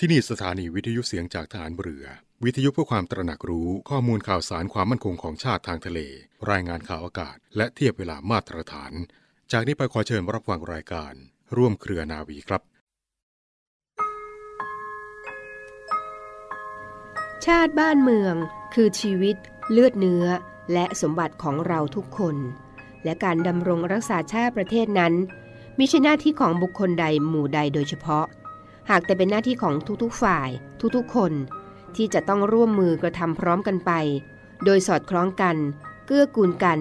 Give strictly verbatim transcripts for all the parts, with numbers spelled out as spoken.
ที่นี่สถานีวิทยุเสียงจากฐานเรือวิทยุเพื่อความตระหนักรู้ข้อมูลข่าวสารความมั่นคงของชาติทางทะเลรายงานข่าวอากาศและเทียบเวลามาตรฐานจากนี้ไปขอเชิญรับฟังรายการร่วมเครือนาวีครับชาติบ้านเมืองคือชีวิตเลือดเนื้อและสมบัติของเราทุกคนและการดำรงรักษาชาติประเทศนั้นมิใช่หน้าที่ของบุคคลใดหมู่ใดโดยเฉพาะหากแต่เป็นหน้าที่ของทุกๆฝ่ายทุกๆคนที่จะต้องร่วมมือกระทำพร้อมกันไปโดยสอดคล้องกันเกื้อกูลกัน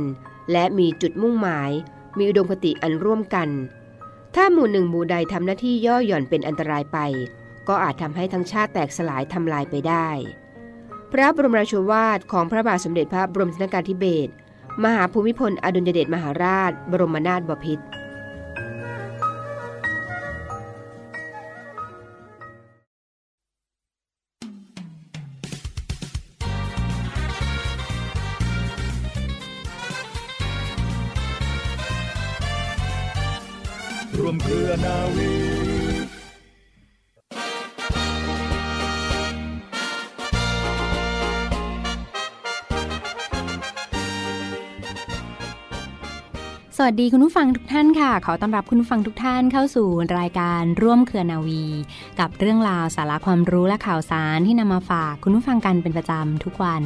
และมีจุดมุ่งหมายมีอุดมคติอันร่วมกันถ้าหมู่หนึ่งหมู่ใดทำหน้าที่ย่อหย่อนเป็นอันตรายไปก็อาจทำให้ทั้งชาติแตกสลายทำลายไปได้พระบรมราโชวาทของพระบาทสมเด็จพระบรมชนกาธิเบศรมหาภูมิพลอดุลยเดชมหาราชบรมนาถบพิตรร่วมเครือนาวีสวัสดีคุณผู้ฟังทุกท่านค่ะขอต้อนรับคุณผู้ฟังทุกท่านเข้าสู่รายการร่วมเครือนาวีกับเรื่องราวสาระความรู้และข่าวสารที่นำมาฝากคุณผู้ฟังกันเป็นประจำทุกวัน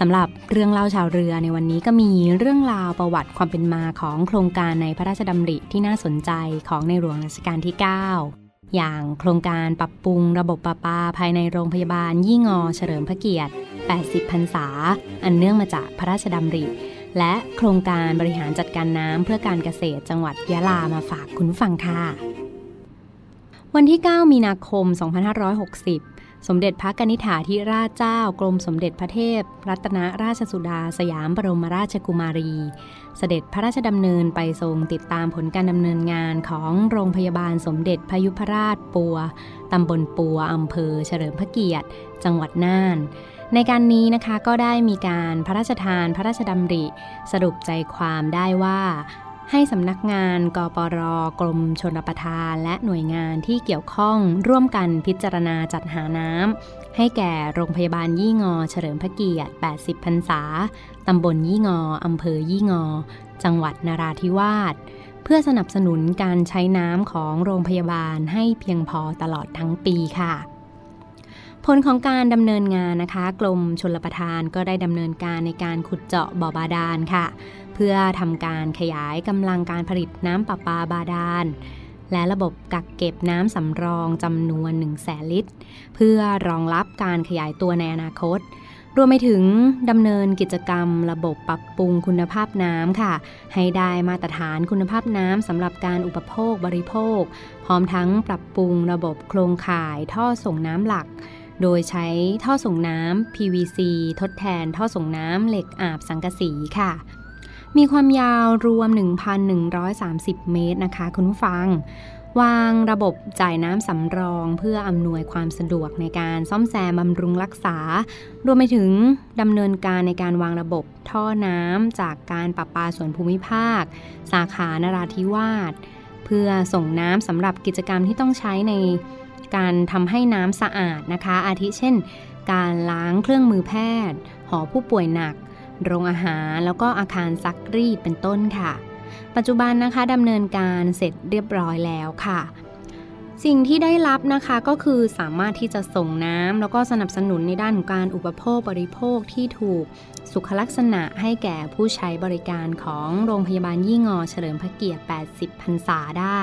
สำหรับเรื่องเล่าชาวเรือในวันนี้ก็มีเรื่องราวประวัติความเป็นมาของโครงการในพระราชดำริที่น่าสนใจของในหลวงรัชกาลที่เก้าอย่างโครงการปรับปรุงระบบประปาภายในโรงพยาบาลยี่งอเฉลิมพระเกียรติแปดสิบพรรษาอันเนื่องมาจากพระราชดำริและโครงการบริหารจัดการน้ำเพื่อการเกษตรจังหวัดยะลามาฝากคุณผู้ฟังค่ะวันที่เก้ามีนาคมสองพันห้าร้อยหกสิบสมเด็จพระกนิษฐาธิราชเจ้ากรมสมเด็จพระเทพรัตนราชสุดาสยามบรมราชกุมารีเสด็จพระราชดำเนินไปทรงติดตามผลการดำเนินงานของโรงพยาบาลสมเด็จพยุพราชปัวตำบลปัวอำเภอเฉลิมพระเกียรติจังหวัดน่านในการนี้นะคะก็ได้มีการพระราชทานพระราชดำริสรุปใจความได้ว่าให้สำนักงานกปร.กรมชลประทานและหน่วยงานที่เกี่ยวข้องร่วมกันพิจารณาจัดหาน้ำให้แก่โรงพยาบาลยี่งอเฉลิมพระเกียรติแปดสิบพรรษาตำบลยี่งออำเภอยี่งอจังหวัดนราธิวาสเพื่อสนับสนุนการใช้น้ำของโรงพยาบาลให้เพียงพอตลอดทั้งปีค่ะผลของการดำเนินงานนะคะกรมชลประทานก็ได้ดำเนินการในการขุดเจาะบ่อบาดาลค่ะเพื่อทำการขยายกำลังการผลิตน้ำประปาบาดาลและระบบกักเก็บน้ำสำรองจำนวน หนึ่งแสน ลิตรเพื่อรองรับการขยายตัวในอนาคตรวมไปถึงดำเนินกิจกรรมระบบปรับปรุงคุณภาพน้ำค่ะให้ได้มาตรฐานคุณภาพน้ำสำหรับการอุปโภคบริโภคพร้อมทั้งปรับปรุงระบบโครงข่ายท่อส่งน้ำหลักโดยใช้ท่อส่งน้ำ พี วี ซี ทดแทนท่อส่งน้ำเหล็กอาบสังกะสีค่ะมีความยาวรวม หนึ่งพันหนึ่งร้อยสามสิบ เมตรนะคะคุณผู้ฟังวางระบบจ่ายน้ำสำรองเพื่ออำนวยความสะดวกในการซ่อมแซมบำรุงรักษารวมไปถึงดำเนินการในการวางระบบท่อน้ำจากการประปาส่วนภูมิภาคสาขานราธิวาสเพื่อส่งน้ำสำหรับกิจกรรมที่ต้องใช้ในการทำให้น้ำสะอาดนะคะอาทิเช่นการล้างเครื่องมือแพทย์หอผู้ป่วยหนักโรงอาหารแล้วก็อาคารซักรีดเป็นต้นค่ะปัจจุบันนะคะดำเนินการเสร็จเรียบร้อยแล้วค่ะสิ่งที่ได้รับนะคะก็คือสามารถที่จะส่งน้ำแล้วก็สนับสนุนในด้านของการอุปโภคบริโภคที่ถูกสุขลักษณะให้แก่ผู้ใช้บริการของโรงพยาบาลยี่งอเฉลิมพระเกียรติแปดสิบพรรษาได้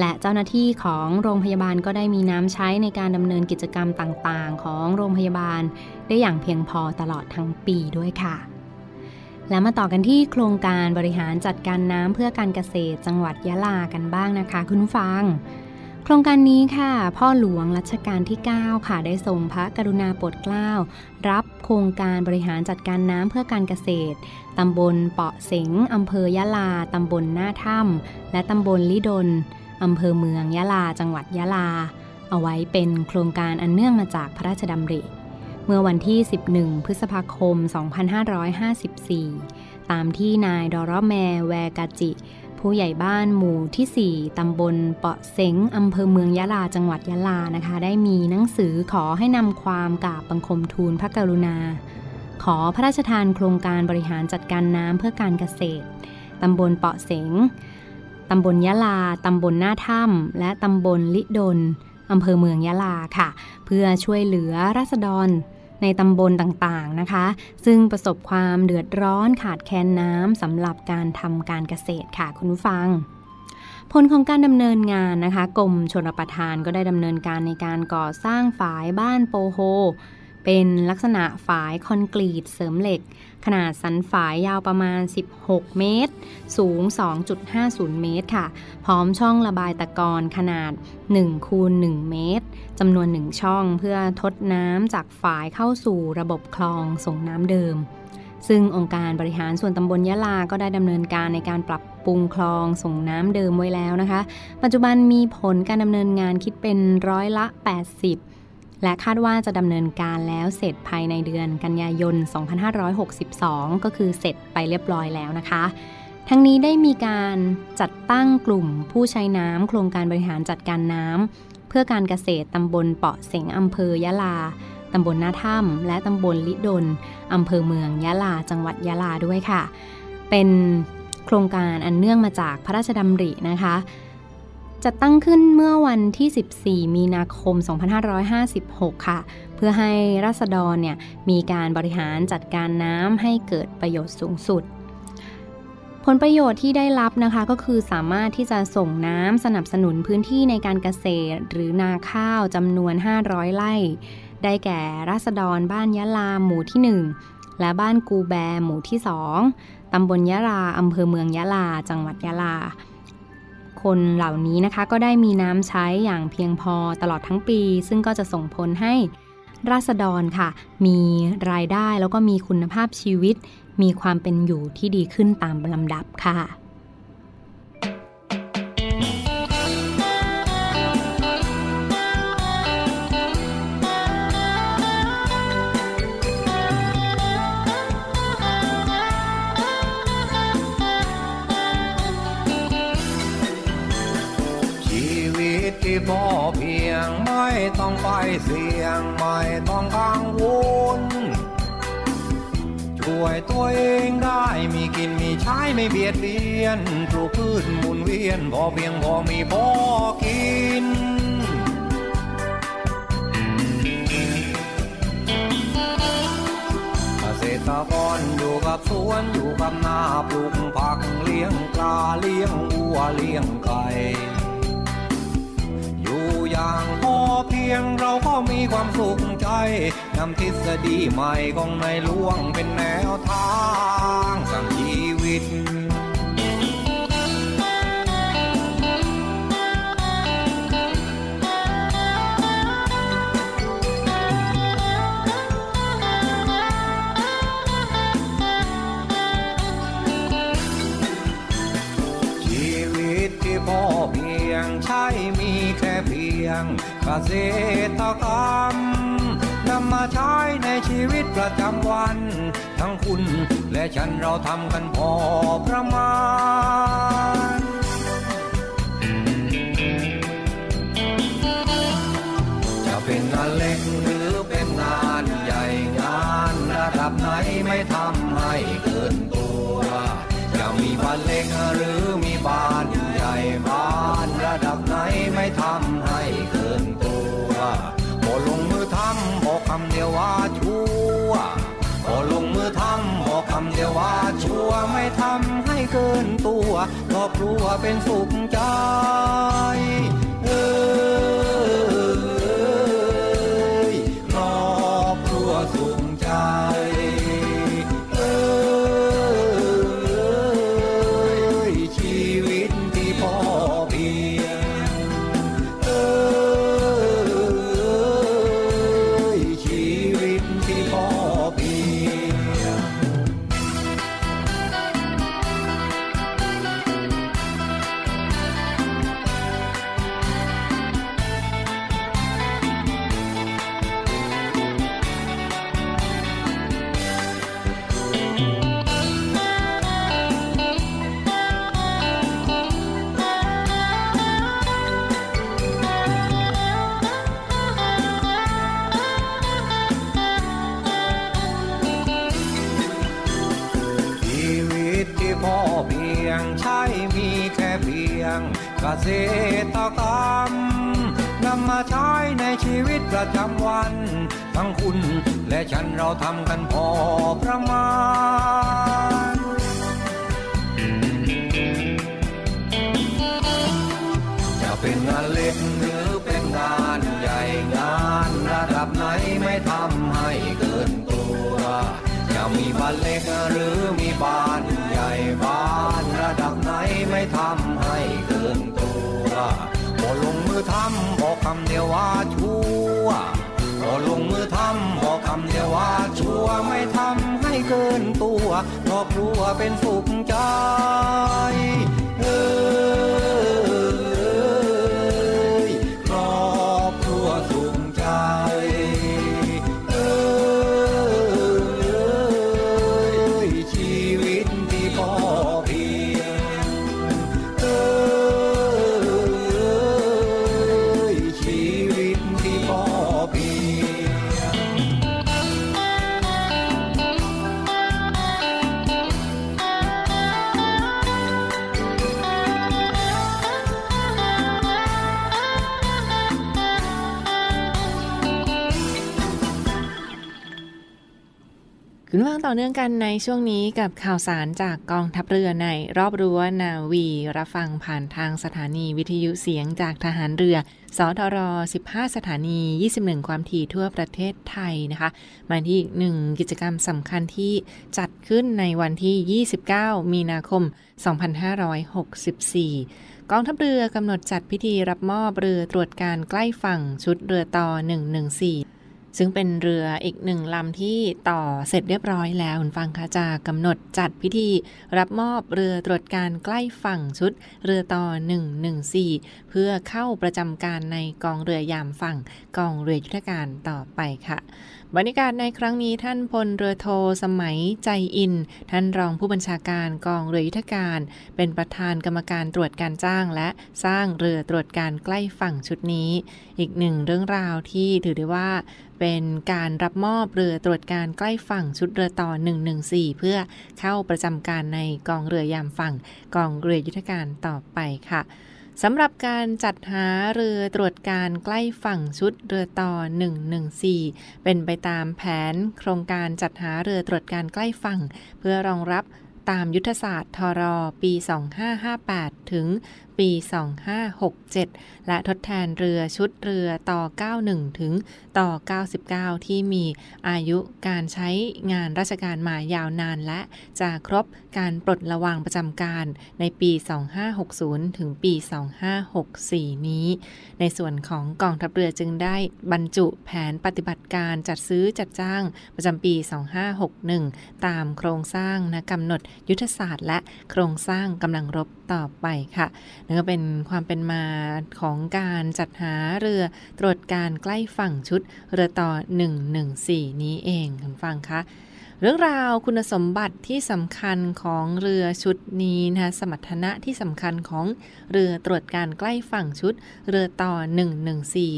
และเจ้าหน้าที่ของโรงพยาบาลก็ได้มีน้ำใช้ในการดำเนินกิจกรรมต่างๆของโรงพยาบาลได้อย่างเพียงพอตลอดทั้งปีด้วยค่ะและมาต่อกันที่โครงการบริหารจัดการน้ำเพื่อการเกษตรจังหวัดยะลากันบ้างนะคะคุณผู้ฟังโครงการนี้ค่ะพ่อหลวงรัชกาลที่เก้าค่ะได้ทรงพระกรุณาโปรดเกล้ารับโครงการบริหารจัดการน้ำเพื่อการเกษตรตำบลเปาะเสงอำเภอยะลาตำบลหน้าถ้ำและตำบลลิดลอำเภอเมืองยะลาจังหวัดยะลาเอาไว้เป็นโครงการอันเนื่องมาจากพระราชดำริเมื่อวันที่สิบเอ็ดพฤษภาคมสองพันห้าร้อยห้าสิบสี่ตามที่นายดอร์แมร์แวกาจิผ ผู้ใหญ่บ้านหมู่ที่สี่ตำบลเปาะเส็งอำเภอเมืองยะลาจังหวัดยะลานะคะได้มีหนังสือขอให้นำความกราบบังคมทูลพระกรุณาขอพระราชทานโครงการบริหารจัดการน้ำเพื่อการเกษตรตำบลเปาะเส็งตำบลยะลาตำบลหน้าถ้ำและตำบลลิดลอำเภอเมืองยะลาค่ะเพื่อช่วยเหลือราษฎรในตำบลต่างๆนะคะซึ่งประสบความเดือดร้อนขาดแคลนน้ำสำหรับการทำการเกษตรค่ะคุณผู้ฟังผลของการดำเนินงานนะคะกรมชลประทานก็ได้ดำเนินการในการก่อสร้างฝายบ้านโปโฮเป็นลักษณะฝายคอนกรีตเสริมเหล็กขนาดสันฝายยาวประมาณสิบหกเมตรสูง สองจุดห้าศูนย์ เมตรค่ะพร้อมช่องระบายตะกอนขนาดหนึ่งคูณหนึ่งเมตรจำนวนหนึ่งช่องเพื่อทดน้ำจากฝายเข้าสู่ระบบคลองส่งน้ำเดิมซึ่งองค์การบริหารส่วนตำบลยะลาก็ได้ดำเนินการในการปรับปรุงคลองส่งน้ำเดิมไว้แล้วนะคะปัจจุบันมีผลการดำเนินงานคิดเป็นร้อยละแปดสิบและคาดว่าจะดำเนินการแล้วเสร็จภายในเดือนกันยายนสองพันห้าร้อยหกสิบสองก็คือเสร็จไปเรียบร้อยแล้วนะคะทั้งนี้ได้มีการจัดตั้งกลุ่มผู้ใช้น้ำโครงการบริหารจัดการน้ำเพื่อการเกษตรตำบลเปาะเส็งอำเภอยะลาตำบลหน้าถ้ำและตำบลลิดลอำเภอเมืองยะลาจังหวัดยะลาด้วยค่ะเป็นโครงการอันเนื่องมาจากพระราชดำรินะคะจะตั้งขึ้นเมื่อวันที่สิบสี่มีนาคมสองพันห้าร้อยห้าสิบหกค่ะเพื่อให้ราษฎรเนี่ยมีการบริหารจัดการน้ำให้เกิดประโยชน์สูงสุดผลประโยชน์ที่ได้รับนะคะก็คือสามารถที่จะส่งน้ำสนับสนุนพื้นที่ในการเกษตรหรือนาข้าวจำนวนห้าร้อยไร่ได้แก่ราษฎรบ้านยะลาหมู่ที่หนึ่งและบ้านกูแบหมู่ที่สองตำบลยะลาอำเภอเมืองยะลาจังหวัดยะลาคนเหล่านี้นะคะก็ได้มีน้ำใช้อย่างเพียงพอตลอดทั้งปีซึ่งก็จะส่งผลให้ราษฎรค่ะมีรายได้แล้วก็มีคุณภาพชีวิตมีความเป็นอยู่ที่ดีขึ้นตามลำดับค่ะก็เพียงไม่ต้องไปเสี่ยงไม่ต้องกังวลช่วยตัวเองได้มีกินมีใช้ไม่เบียดเบียนปลูกพืชหมุนเวียนพอเพียงพอมีพอกินเกษตรกรอยู่กับสวนอยู่กับนาปลูกผักเลี้ยงปลาเลี้ยงวัวเลี้ยงไก่อยู่อย่างพอเพียงเราก็มีความสุขใจนำทฤษฎีใหม่ของในหลวงเป็นแนวทางสร้างชีวิตชีวิตที่พอเพียงใช่มีแค่เพียงเกษตรกรรมนำมาใช้ในชีวิตประจำวันทั้งคุณและฉันเราทำกันพอประมาณจะเป็นงานเล็กหรือเป็นงานใหญ่งานระดับไหนไม่ทำให้เกินตัวจะมีบ้านเล็กหรือมีบ้านใหญ่บ้านระดับไหนไม่ทำให้เกินตัวพอลงมือทำพอคำเดียวว่าชั่วพอลงมือทำพอคำเดียวว่าชั่วไม่ทำให้เกินตัวครอบครัวเป็นสุขใจเออครอบครัวสุขใจ เกษตรกรรมนำมาใช้ในชีวิตประจำวันทั้งคุณและฉันเราทำกันพอประมาณจะเป็นงานเล็กหรือเป็นงานใหญ่งานระดับไหนไม่ทำให้เกินตัวจะมีบ้านเล็กหรือมีบ้านใหญ่บ้านระดับไหนไม่ทำให้เกินตัวพอลงมือทำบอกคำเดียวว่าชั่วพอลงมือทำบอกคำเดียวว่าชั่วไม่ทำให้เกินตัวครอบครัวเป็นสุขใจเออครอบครัวสุขใจคุณฟังต่อเนื่องกันในช่วงนี้กับข่าวสารจากกองทัพเรือในรอบรั้วนาวีรับฟังผ่านทางสถานีวิทยุเสียงจากทหารเรือสทรสิบห้าสถานียี่สิบเอ็ดความถี่ทั่วประเทศไทยนะคะมาที่อีกหนึ่งกิจกรรมสำคัญที่จัดขึ้นในวันที่ยี่สิบเก้ามีนาคมสองพันห้าร้อยหกสิบสี่กองทัพเรือกำหนดจัดพิธีรับมอบเรือตรวจการใกล้ฝั่งชุดเรือต่อหนึ่งหนึ่งสี่ซึ่งเป็นเรืออีกหนึ่งลำที่ต่อเสร็จเรียบร้อยแล้วคุณฟังคะจะกำหนดจัดพิธีรับมอบเรือตรวจการใกล้ฝั่งชุดเรือต่อหนึ่งหนึ่งสี่เพื่อเข้าประจำการในกองเรือยามฝั่งกองเรือยุทธการต่อไปค่ะบรรยากาศในครั้งนี้ท่านพลเรือโทสมัยใจอินท่านรองผู้บัญชาการกองเรือยุทธการเป็นประธานกรรมการตรวจการจ้างและสร้างเรือตรวจการใกล้ฝั่งชุดนี้อีกหนึ่งเรื่องราวที่ถือได้ว่าเป็นการรับมอบเรือตรวจการใกล้ฝั่งชุดเรือต่อหนึ่งหนึ่งสี่เพื่อเข้าประจำการในกองเรือยามฝั่งกองเรือยุทธการต่อไปค่ะสำหรับการจัดหาเรือตรวจการใกล้ฝั่งชุดเรือต่อหนึ่งหนึ่งสี่เป็นไปตามแผนโครงการจัดหาเรือตรวจการใกล้ฝั่งเพื่อรองรับตามยุทธศาสตร์ทรปีสองพันห้าร้อยห้าสิบแปดถึงปีสองพันห้าร้อยหกสิบเจ็ดและทดแทนเรือชุดเรือต่อเก้าสิบเอ็ดถึงต่อเก้าสิบเก้าที่มีอายุการใช้งานราชการมายาวนานและจะครบการปลดระวางประจำการในปีสองพันห้าร้อยหกสิบถึงปีสองพันห้าร้อยหกสิบสี่นี้ในส่วนของกองทัพเรือจึงได้บรรจุแผนปฏิบัติการจัดซื้อจัดจ้างประจำปีสองพันห้าร้อยหกสิบเอ็ดตามโครงสร้างนะกำหนดยุทธศาสตร์และโครงสร้างกำลังรบต่อไปค่ะนั่นก็เป็นความเป็นมาของการจัดหาเรือตรวจการใกล้ฝั่งชุดเรือต่อหนึ่งหนึ่งสี่นี้เองคุณฟังคะเรื่องราวคุณสมบัติที่สำคัญของเรือชุดนี้นะคะสมรรถนะที่สำคัญของเรือตรวจการใกล้ฝั่งชุดเรือต่อหนึ่งหนึ่งสี่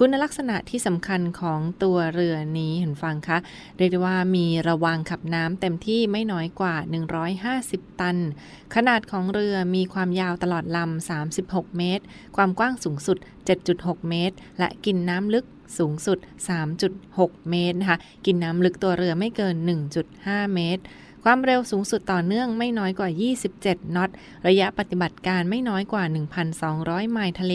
คุณลักษณะที่สำคัญของตัวเรือนี้เห็นฟังคะเรียกได้ว่ามีระวางขับน้ำเต็มที่ไม่น้อยกว่าหนึ่งร้อยห้าสิบตันขนาดของเรือมีความยาวตลอดลำสามสิบหกเมตรความกว้างสูงสุด เจ็ดจุดหก เมตรและกินน้ำลึกสูงสุด สามจุดหก เมตรนะคะกินน้ำลึกตัวเรือไม่เกิน หนึ่งจุดห้า เมตรความเร็วสูงสุดต่อเนื่องไม่น้อยกว่ายี่สิบเจ็ดน็อตระยะปฏิบัติการไม่น้อยกว่า หนึ่งพันสองร้อย ไมล์ทะเล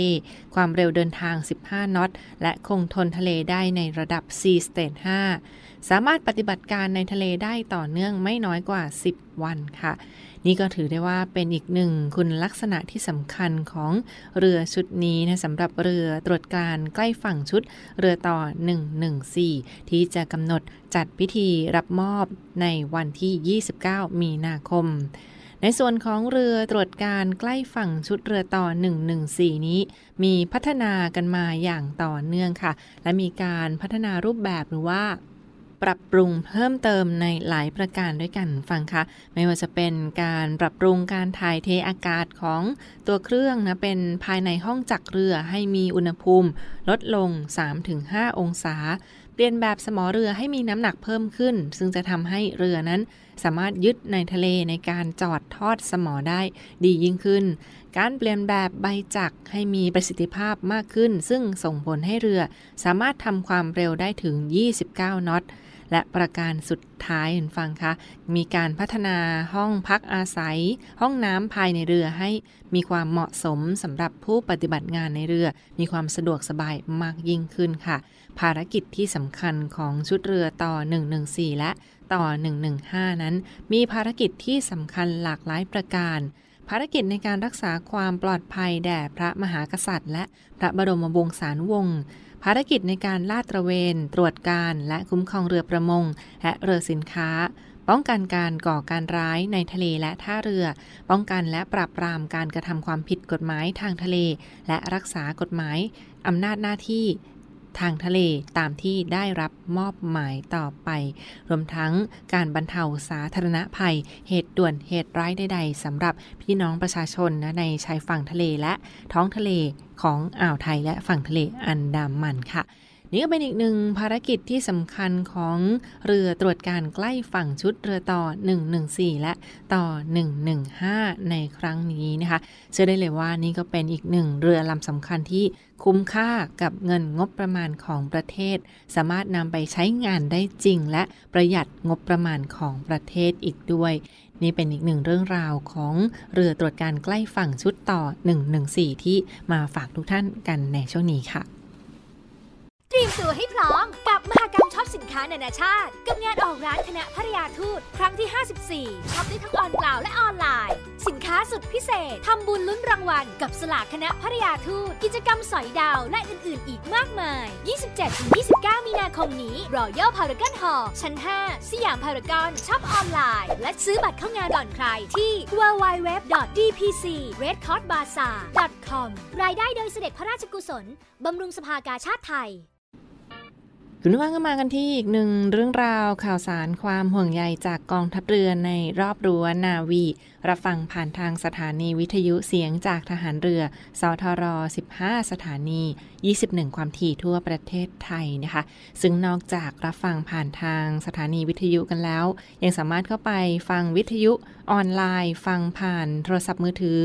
ความเร็วเดินทางสิบห้าน็อตและคงทนทะเลได้ในระดับ C Stage ห้าสามารถปฏิบัติการในทะเลได้ต่อเนื่องไม่น้อยกว่าสิบวันค่ะนี่ก็ถือได้ว่าเป็นอีกหนึ่งคุณลักษณะที่สำคัญของเรือชุดนี้นะสำหรับเรือตรวจการใกล้ฝั่งชุดเรือต่อหนึ่งหนึ่งสี่ที่จะกำหนดจัดพิธีรับมอบในวันที่ยี่สิบเก้ามีนาคมในส่วนของเรือตรวจการใกล้ฝั่งชุดเรือต่อหนึ่งหนึ่งสี่นี้มีพัฒนากันมาอย่างต่อเนื่องค่ะและมีการพัฒนารูปแบบหรือว่าปรับปรุงเพิ่มเติมในหลายประการด้วยกันฟังคะไม่ว่าจะเป็นการปรับปรุงการถ่ายเทอากาศของตัวเครื่องนะเป็นภายในห้องจักรเรือให้มีอุณหภูมิ ลดลง สามถึงห้า องศาเปลี่ยนแบบสมอเรือให้มีน้ำหนักเพิ่มขึ้นซึ่งจะทำให้เรือนั้นสามารถยึดในทะเลในการจอดทอดสมอได้ดียิ่งขึ้นการเปลี่ยนแบบใบจักรให้มีประสิทธิภาพมากขึ้นซึ่งส่งผลให้เรือสามารถทำความเร็วได้ถึงยี่สิบเก้านอตและประการสุดท้ายคุณฟังคะมีการพัฒนาห้องพักอาศัยห้องน้ำภายในเรือให้มีความเหมาะสมสำหรับผู้ปฏิบัติงานในเรือมีความสะดวกสบายมากยิ่งขึ้นค่ะภารกิจที่สำคัญของชุดเรือต่อหนึ่งหนึ่งสี่และต่อหนึ่งหนึ่งห้านั้นมีภารกิจที่สำคัญหลากหลายประการภารกิจในการรักษาความปลอดภัยแด่พระมหากษัตริย์และพระบรมวงศานุวงศ์ภารกิจในการลาดตระเวนตรวจการและคุ้มครองเรือประมงและเรือสินค้าป้องกันการก่อการร้ายในทะเลและท่าเรือป้องกันและปราบปรามการกระทำความผิดกฎหมายทางทะเลและรักษากฎหมายอำนาจหน้าที่ทางทะเลตามที่ได้รับมอบหมายต่อไปรวมทั้งการบรรเทาสาธารณภัยเหตุด่วนเหตุร้ายใดๆสำหรับพี่น้องประชาชนนะในชายฝั่งทะเลและท้องทะเลของอ่าวไทยและฝั่งทะเลอันดามันค่ะนี่ก็เป็นอีกหนึ่งภารกิจที่สำคัญของเรือตรวจการใกล้ฝั่งชุดเรือต่อหนึ่งหนึ่งสี่และต่อหนึ่งหนึ่งห้าในครั้งนี้นะคะเชื่อได้เลยว่านี่ก็เป็นอีกหนึ่งเรือลำสำคัญที่คุ้มค่ากับเงินงบประมาณของประเทศสามารถนำไปใช้งานได้จริงและประหยัดงบประมาณของประเทศอีกด้วยนี่เป็นอีกหนึ่งเรื่องราวของเรือตรวจการใกล้ฝั่งชุดต่อหนึ่งหนึ่งสี่ที่มาฝากทุกท่านกันในช่วงนี้ค่ะเตรียมตัวให้พร้อมกับมหกรรมช็อปสินค้านานาชาติกับงานออกร้านคณะภริยาทูตครั้งที่ห้าสิบสี่ช็อปได้ทั้งออนกล่าวและออนไลน์สินค้าสุดพิเศษทำบุญลุ้นรางวัลกับสลากคณะภริยาทูตกิจกรรมสอยดาวและอื่นๆอีกมากมาย ยี่สิบเจ็ดถึงยี่สิบเก้า มีนาคมนี้ Royal Paragon Hall ชั้นห้าสยามพารากอนช็อปออนไลน์และซื้อบัตรเข้างานก่อนใครที่ ดับเบิลยู ดับเบิลยู ดับเบิลยู ดอท ดี พี ซี เรดคอร์สบาซาร์ ดอท คอม รายได้โดยเสด็จพระราชกุศลบำรุงสภากาชาติไทยคุณว่างก็มากันที่อีกหนึ่งเรื่องราวข่าวสารความห่วงใยจากกองทัพเรือในรอบรั้วนาวีรับฟังผ่านทางสถานีวิทยุเสียงจากทหารเรือสทรสิบห้าสถานียี่สิบเอ็ดความถี่ทั่วประเทศไทยนะคะซึ่งนอกจากรับฟังผ่านทางสถานีวิทยุกันแล้วยังสามารถเข้าไปฟังวิทยุออนไลน์ฟังผ่านโทรศัพท์มือถือ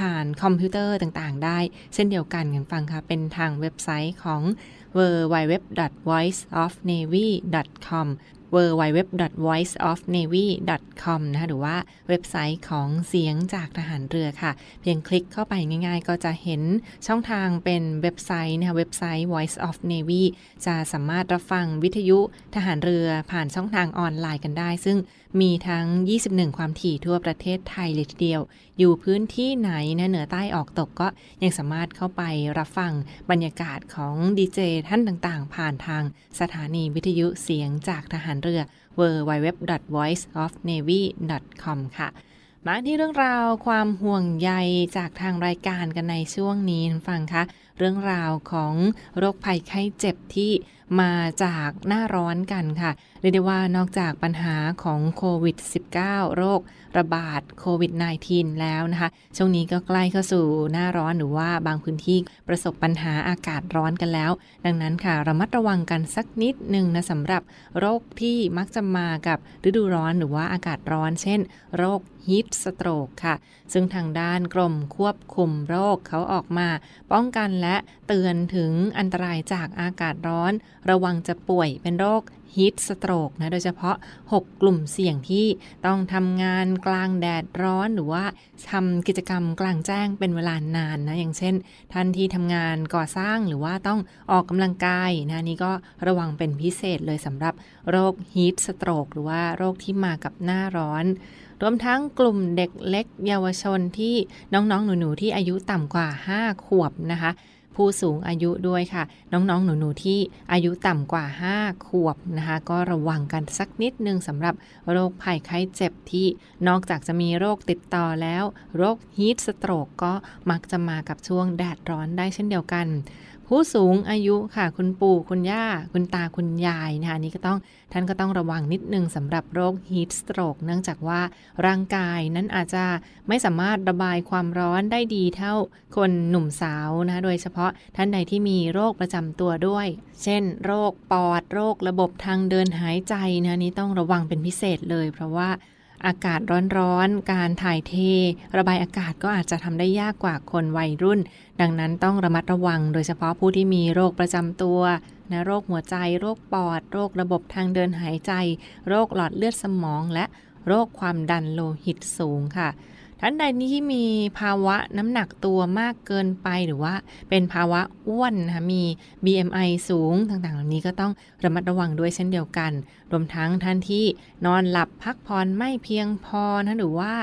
ผ่านคอมพิวเตอร์ต่างๆได้เช่นเดียวกันกันฟังค่ะเป็นทางเว็บไซต์ของ ดับเบิลยู ดับเบิลยู ดับเบิลยู ดอท voice of navy ดอท คอม ดับเบิลยู ดับเบิลยู ดับเบิลยู ดอท voice of navy ดอท คอม นะคะหรือว่าเว็บไซต์ของเสียงจากทหารเรือค่ะเพียงคลิกเข้าไปง่ายๆก็จะเห็นช่องทางเป็นเว็บไซต์นะคะเว็บไซต์ Voice of Navy จะสามารถรับฟังวิทยุทหารเรือผ่านช่องทางออนไลน์กันได้ซึ่งมีทั้งยี่สิบเอ็ดความถี่ทั่วประเทศไทยเลยทีเดียวอยู่พื้นที่ไหนนะเหนือใต้ออกตกก็ยังสามารถเข้าไปรับฟังบรรยากาศของดีเจท่านต่างๆผ่านทางสถานีวิทยุเสียงจากทหารเรือ ดับเบิลยู ดับเบิลยู ดับเบิลยู ดอท voice of navy ดอท คอม ค่ะมาที่เรื่องราวความห่วงใยจากทางรายการกันในช่วงนี้ฟังคะเรื่องราวของโรคภัยไข้เจ็บที่มาจากหน้าร้อนกันค่ะเรียกได้ว่านอกจากปัญหาของโควิด สิบเก้า โรคระบาดโควิด สิบเก้า แล้วนะคะช่วงนี้ก็ใกล้เข้าสู่หน้าร้อนหรือว่าบางพื้นที่ประสบปัญหาอากาศร้อนกันแล้วดังนั้นค่ะระมัดระวังกันสักนิดนึงนะสำหรับโรคที่มักจะมากับฤดูร้อนหรือว่าอากาศร้อนเช่นโรคฮีทสโตรกค่ะซึ่งทางด้านกรมควบคุมโรคเขาออกมาป้องกันและเตือนถึงอันตรายจากอากาศร้อนระวังจะป่วยเป็นโรคฮีทสโตรกนะโดยเฉพาะหกกลุ่มเสี่ยงที่ต้องทำงานกลางแดดร้อนหรือว่าทำกิจกรรมกลางแจ้งเป็นเวลานานนะอย่างเช่นท่านที่ทำงานก่อสร้างหรือว่าต้องออกกำลังกายนะนี่ก็ระวังเป็นพิเศษเลยสำหรับโรคฮีทสโตรกหรือว่าโรคที่มากับหน้าร้อนรวมทั้งกลุ่มเด็กเล็กเยาวชนที่น้องๆหนูๆที่อายุต่ำกว่าห้าขวบนะคะผู้สูงอายุด้วยค่ะน้องๆหนูๆที่อายุต่ำกว่าห้าขวบนะคะก็ระวังกันสักนิดนึงสำหรับโรคภัยไข้เจ็บที่นอกจากจะมีโรคติดต่อแล้วโรคฮีทสโตรกก็มักจะมากับช่วงแดดร้อนได้เช่นเดียวกันผ ผู้สูงอายุค่ะคุณปู่คุณย่าคุณตาคุณยายนะคะนี่ก็ต้องท่านก็ต้องระวังนิดนึงสำหรับโรคฮีทสโตรกเนื่องจากว่าร่างกายนั้นอาจจะไม่สามารถระบายความร้อนได้ดีเท่าคนหนุ่มสาวนะคะโดยเฉพาะท่านใดที่มีโรคประจำตัวด้วยเช่นโรคปอดโรคระบบทางเดินหายใจนะนี้ต้องระวังเป็นพิเศษเลยเพราะว่าอากาศร้อนๆการถ่ายเทระบายอากาศก็อาจจะทำได้ยากกว่าคนวัยรุ่นดังนั้นต้องระมัดระวังโดยเฉพาะผู้ที่มีโรคประจำตัวนะโรคหัวใจโรคปอดโรคระบบทางเดินหายใจโรคหลอดเลือดสมองและโรคความดันโลหิตสูงค่ะท่านใดที่มีภาวะน้ำหนักตัวมากเกินไปหรือว่าเป็นภาวะอ้วนนะคะมี บี เอ็ม ไอ สูงต่างๆเหล่านี้ก็ต้องระมัดระวังด้วยเช่นเดียวกันรวมทั้งท่านที่นอนหลับพักผ่อนไม่เพียงพอนะหรือว่า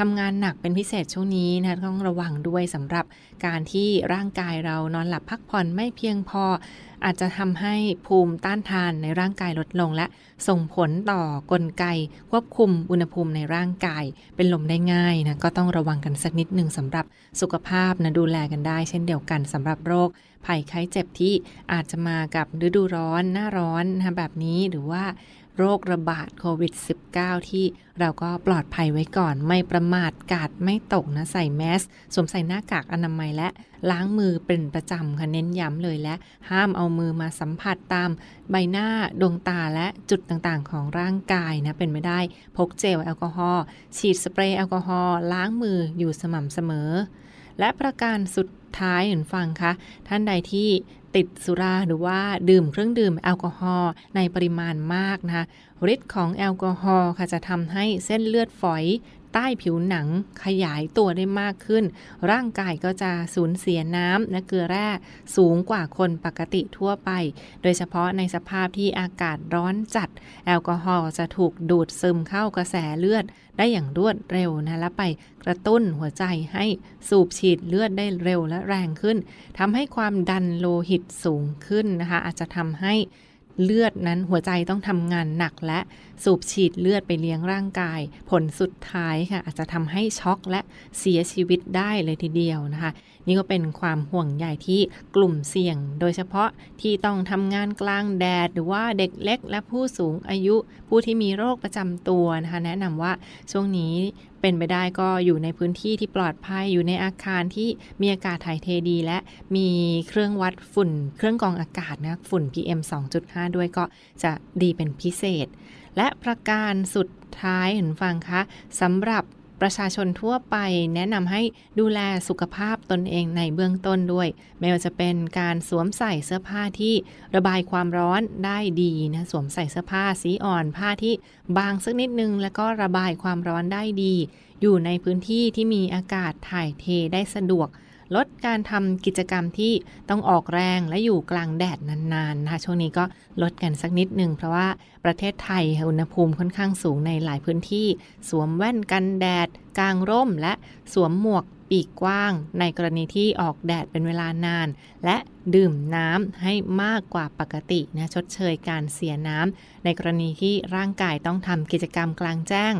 ทำงานหนักเป็นพิเศษช่วงนี้นะต้องระวังด้วยสำหรับการที่ร่างกายเรานอนหลับพักผ่อนไม่เพียงพออาจจะทำให้ภูมิต้านทานในร่างกายลดลงและส่งผลต่อกลไกควบคุมอุณหภูมิในร่างกายเป็นลมได้ง่ายนะก็ต้องระวังกันสักนิดหนึ่งสำหรับสุขภาพนะดูแลกันได้เช่นเดียวกันสำหรับโรคภัยไข้เจ็บที่อาจจะมากับฤดูร้อนหน้าร้อนนะแบบนี้หรือว่าโรคระบาดโควิด สิบเก้า ที่เราก็ปลอดภัยไว้ก่อนไม่ประมาทกาดไม่ตกนะใส่แมสสวมใส่หน้ากากอนามัยและล้างมือเป็นประจำค่ะเน้นย้ำเลยและห้ามเอามือมาสัมผัสตามใบหน้าดวงตาและจุดต่างๆของร่างกายนะเป็นไม่ได้พกเจลแอลกอฮอล์ฉีดสเปรย์แอลกอฮอล์ล้างมืออยู่สม่ำเสมอและประการสุดท้ายคุณฟังคะท่านใดที่ติดสุราหรือว่าดื่มเครื่องดื่มแอลกอฮอล์ในปริมาณมากนะคะฤทธิ์ของแอลกอฮอล์ค่ะจะทำให้เส้นเลือดฝอยใต้ผิวหนังขยายตัวได้มากขึ้นร่างกายก็จะสูญเสียน้ำและเกลือแร่สูงกว่าคนปกติทั่วไปโดยเฉพาะในสภาพที่อากาศร้อนจัดแอลกอฮอล์จะถูกดูดซึมเข้ากระแสเลือดได้อย่างรวดเร็วนะและไปกระตุ้นหัวใจให้สูบฉีดเลือดได้เร็วและแรงขึ้นทำให้ความดันโลหิตสูงขึ้นนะคะอาจจะทำให้เลือดนั้นหัวใจต้องทำงานหนักและสูบฉีดเลือดไปเลี้ยงร่างกายผลสุดท้ายค่ะอาจจะทำให้ช็อกและเสียชีวิตได้เลยทีเดียวนะคะนี่ก็เป็นความห่วงใยที่กลุ่มเสี่ยงโดยเฉพาะที่ต้องทำงานกลางแดดหรือว่าเด็กเล็กและผู้สูงอายุผู้ที่มีโรคประจำตัวนะคะแนะนำว่าช่วงนี้เป็นไปได้ก็อยู่ในพื้นที่ที่ปลอดภัยอยู่ในอาคารที่มีอากาศถ่ายเทดีและมีเครื่องวัดฝุ่นเครื่องกรองอากาศนะฝุ่น พี เอ็ม สองจุดห้า ด้วยก็จะดีเป็นพิเศษและประการสุดท้ายคุณฟังคะสำหรับประชาชนทั่วไปแนะนำให้ดูแลสุขภาพตนเองในเบื้องต้นด้วยไม่ว่าจะเป็นการสวมใส่เสื้อผ้าที่ระบายความร้อนได้ดีนะสวมใส่เสื้อผ้าสีอ่อนผ้าที่บางสักนิดนึงแล้วก็ระบายความร้อนได้ดีอยู่ในพื้นที่ที่มีอากาศถ่ายเทได้สะดวกลดการทำกิจกรรมที่ต้องออกแรงและอยู่กลางแดดนานๆนะคะช่วงนี้ก็ลดกันสักนิดนึงเพราะว่าประเทศไทยอุณหภูมิค่อนข้างสูงในหลายพื้นที่สวมแว่นกันแดดกางร่มและสวมหมวกปีกกว้างในกรณีที่ออกแดดเป็นเวลานานและดื่มน้ำให้มากกว่าปกตินะชดเชยการเสียน้ำในกรณีที่ร่างกายต้องทำกิจกรรมกลางแจ้ง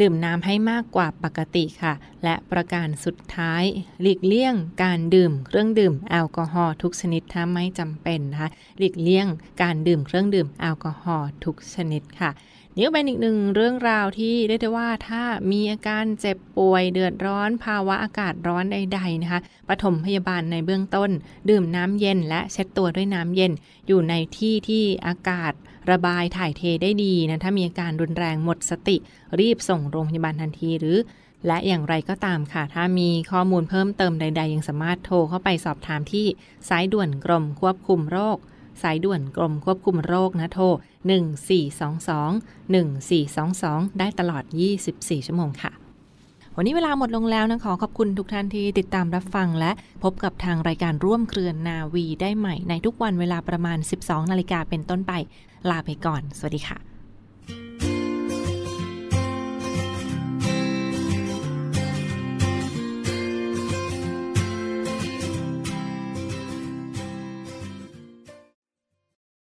ดื่มน้ำให้มากกว่าปกติค่ะและประการสุดท้ายหลีกเลี่ยงการดื่มเครื่องดื่มแอลกอฮอล์ทุกชนิดถ้าไม่จำเป็นนะคะหลีกเลี่ยงการดื่มเครื่องดื่มแอลกอฮอล์ทุกชนิดค่ะนี่ก็เป็นอีกหนึ่งเรื่องราวที่เรียกได้ว่าถ้ามีอาการเจ็บป่วยเดือดร้อนภาวะอากาศร้อนใดๆนะคะปฐมพยาบาลในเบื้องต้นดื่มน้ำเย็นและเช็ดตัวด้วยน้ำเย็นอยู่ในที่ที่อากาศระบายถ่ายเทได้ดีนะถ้ามีอาการรุนแรงหมดสติรีบส่งโรงพยาบาลทันทีหรือและอย่างไรก็ตามค่ะถ้ามีข้อมูลเพิ่มเติมใดๆยังสามารถโทรเข้าไปสอบถามที่สายด่วนกรมควบคุมโรคสายด่วนกรมควบคุมโรคนะโทรหนึ่งสี่สองสอง หนึ่งสี่สองสองได้ตลอดยี่สิบสี่ชั่วโมงค่ะวันนี้เวลาหมดลงแล้วนะขอขอบคุณทุกท่านที่ติดตามรับฟังและพบกับทางรายการร่วมเครือนาวีได้ใหม่ในทุกวันเวลาประมาณสิบสองนาฬิกาเป็นต้นไปลาไปก่อนสวัสดีค่ะ